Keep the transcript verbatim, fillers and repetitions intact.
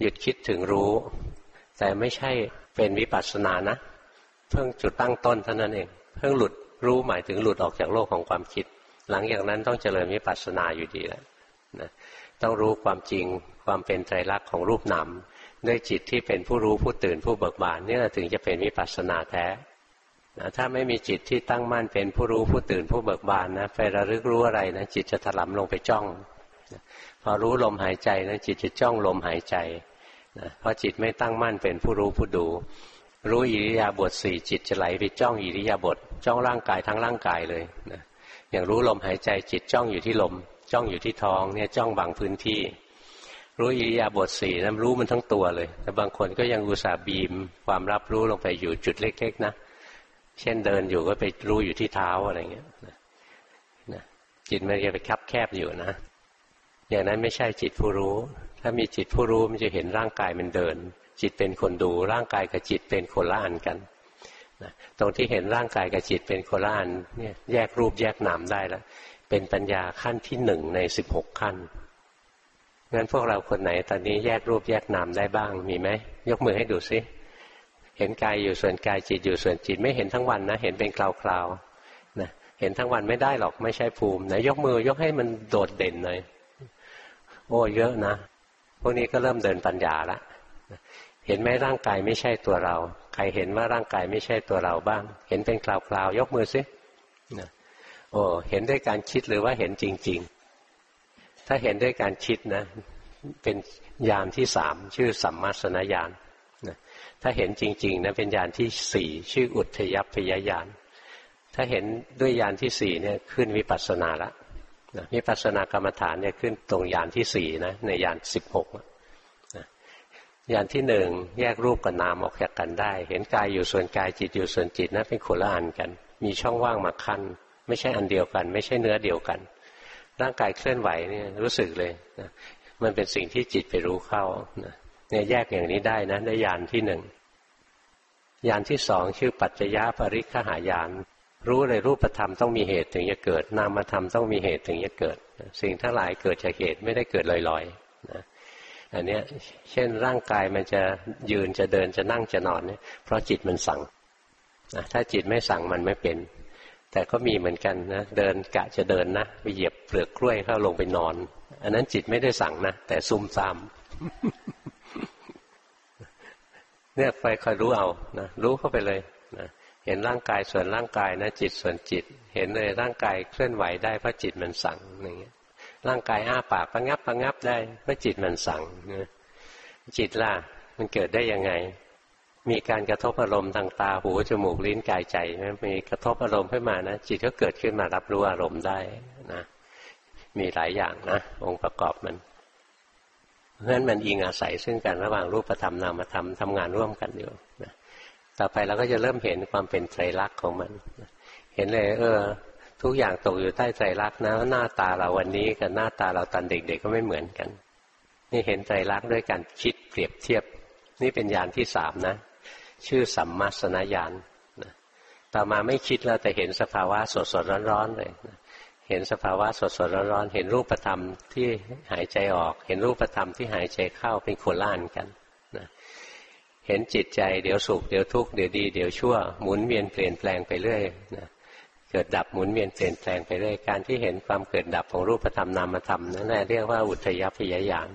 หยุดคิดถึงรู้แต่ไม่ใช่เป็นวิปัสสนานะเพิ่งจุดตั้งต้นเท่านั้นเองเพิ่งหลุดรู้หมายถึงหลุดออกจากโลกของความคิดหลังจากนั้นต้องเจริญวิปัสสนาอยู่ดีแล้วนะต้องรู้ความจริงความเป็นไตรลักษณ์ของรูปนามด้วยจิตที่เป็นผู้รู้ผู้ตื่นผู้เบิกบานนี่แหละถึงจะเป็นวิปัสสนาแท้นะถ้าไม่มีจิตที่ตั้งมั่นเป็นผู้รู้ผู้ตื่นผู้เบิกบานนะไประลึกรู้อะไรนะจิตจะถลำลงไปจ้องนะพอรู้ลมหายใจนะจิตจะจ้องลมหายใจนะเพราะจิตไม่ตั้งมั่นเป็นผู้รู้ผู้ดูรู้อิริยาบถสี่จิตจะไหลไปจ้องอิริยาบถจ้องร่างกายทั้งร่างกายเลยนะอย่างรู้ลมหายใจจิตจ้องอยู่ที่ลมจ้องอยู่ที่ท้องเนี่ยจ้องบางพื้นที่รู้อิริยาบถสี่นั้นรู้มันทั้งตัวเลยแต่บางคนก็ยังอุตส่าห์บีมความรับรู้ลงไปอยู่จุดเล็กๆนะเช่นเดินอยู่ก็ไปรู้อยู่ที่เท้าอะไรเงี้ยนะจิตมันจะไปคับแคบอยู่นะอย่างนั้นไม่ใช่จิตผู้รู้ถ้ามีจิตผู้รู้มันจะเห็นร่างกายมันเดินจิตเป็นคนดูร่างกายกับจิตเป็นคนละอันกันนะตรงที่เห็นร่างกายกับจิตเป็นคนละอันเนี่ยแยกรูปแยกนามได้แล้วเป็นปัญญาขั้นที่หนึ่งในสิบหกขั้นงั้นพวกเราคนไหนตอนนี้แยกรูปแยกนามได้บ้างมีไหมยกมือให้ดูสิเห็นกายอยู่ส่วนกายจิตอยู่ส่วนจิตไม่เห็นทั้งวันนะเห็นเป็นคราวๆนะเห็นทั้งวันไม่ได้หรอกไม่ใช่ภูมินะยกมือยกให้มันโดดเด่นหน่อยโอ้เยอะนะพวกนี้ก็เริ่มเดินปัญญาละเห็นไหมร่างกายไม่ใช่ตัวเราใครเห็นว่าร่างกายไม่ใช่ตัวเราบ้างเห็นเป็นคราวๆยกมือสินะโอ้เห็นด้วยการคิดหรือว่าเห็นจริงๆถ้าเห็นด้วยการคิดนะเป็นญาณที่สามชื่อสัมมัสสนญาณนะถ้าเห็นจริงๆนะเป็นญาณที่สี่ชื่ออุททยัพพยญาณถ้าเห็นด้วยญาณที่สี่เนี่ยขึ้นวิปัสสนาละนะวิปัสสนากรรมฐานเนี่ยขึ้นตรงญาณที่สี่นะในญาณสิบหกญาณที่หนึ่งแยกรูปกับนามออกจากกันได้เห็นกายอยู่ส่วนกายจิตอยู่ส่วนจิตนะเป็นคนละอันกันมีช่องว่างมาขั้นไม่ใช่อันเดียวกันไม่ใช่เนื้อเดียวกันร่างกายเคลื่อนไหวเนี่ยรู้สึกเลยนะมันเป็นสิ่งที่จิตไปรู้เข้านะเนี่ยแยกอย่างนี้ได้นะได้ญาณที่หนึ่งญาณที่สองชื่อปัจจยปริฆหายานรู้เลยรูปธรรมต้องมีเหตุถึงจะเกิดนามธรรมต้องมีเหตุถึงจะเกิดสิ่งทั้งหลายเกิดจากเหตุไม่ได้เกิดลอยๆนะอันนี้เช่นร่างกายมันจะยืนจะเดินจะนั่งจะนอนเนี่ยเพราะจิตมันสั่งนะถ้าจิตไม่สั่งมันไม่เป็นแต่ก็มีเหมือนกันนะเดินกะจะเดินนะไปเหยียบเปลือกกล้วยเข้าลงไปนอนอันนั้นจิตไม่ได้สั่งนะแต่ซุ่มซ่าม เนี่ยไปคอยรู้เอานะรู้เข้าไปเลยนะเห็นร่างกายส่วนร่างกายนะจิตส่วนจิตเห็นเลยร่างกายเคลื่อนไหวได้เพราะจิตมันสั่งอย่างเงี้ยร่างกายอ้าปากประงับประงับได้เพราะจิตมันสั่งนะจิตล่ะมันเกิดได้ยังไงมีการกระทบอารมณ์ทางตาหูจมูกลิ้นกายใจนะมีกระทบอารมณ์ขึ้นมานะจิตก็เกิดขึ้นมารับรู้อารมณ์ได้นะมีหลายอย่างนะองค์ประกอบมันเพราะฉะนั้นมันอิงอาศัยซึ่งกันระหว่างรูปธรรมนามธรรมทำงานร่วมกันอยู่นะต่อไปเราก็จะเริ่มเห็นความเป็นไตรลักษณ์ของมันนะเห็นเลยเออทุกอย่างตกอยู่ใต้ไตรลักษณ์นะหน้าตาเราวันนี้กับหน้าตาเราตอนเด็กๆ ก็ไม่เหมือนกันนี่เห็นไตรลักษณ์ด้วยการคิดเปรียบเทียบนี่เป็นญาณที่สามนะชื่อสัมมัสสนญาณนะต่อมาไม่คิดแล้วแต่เห็นสภาวะสดๆร้อนๆเลยนะเห็นสภาวะสดๆร้อนๆเห็นรูปธรรมที่หายใจออกเห็นรูปธรรมที่หายใจเข้าเป็นคนละอันกันนะเห็นจิตใจเดี๋ยวสุขเดี๋ยวทุกข์เดี๋ยวดีเดี๋ยวชั่วหมุนเวียนเปลี่ยนแปลงไปเรื่อยนะเกิดดับหมุนเวียนเปลี่ยนแปลงไปเรื่อยการที่เห็นความเกิดดับของรูปธรรมนามธรรมนั่นแหละเรียกว่าอุททยัพพยญาณ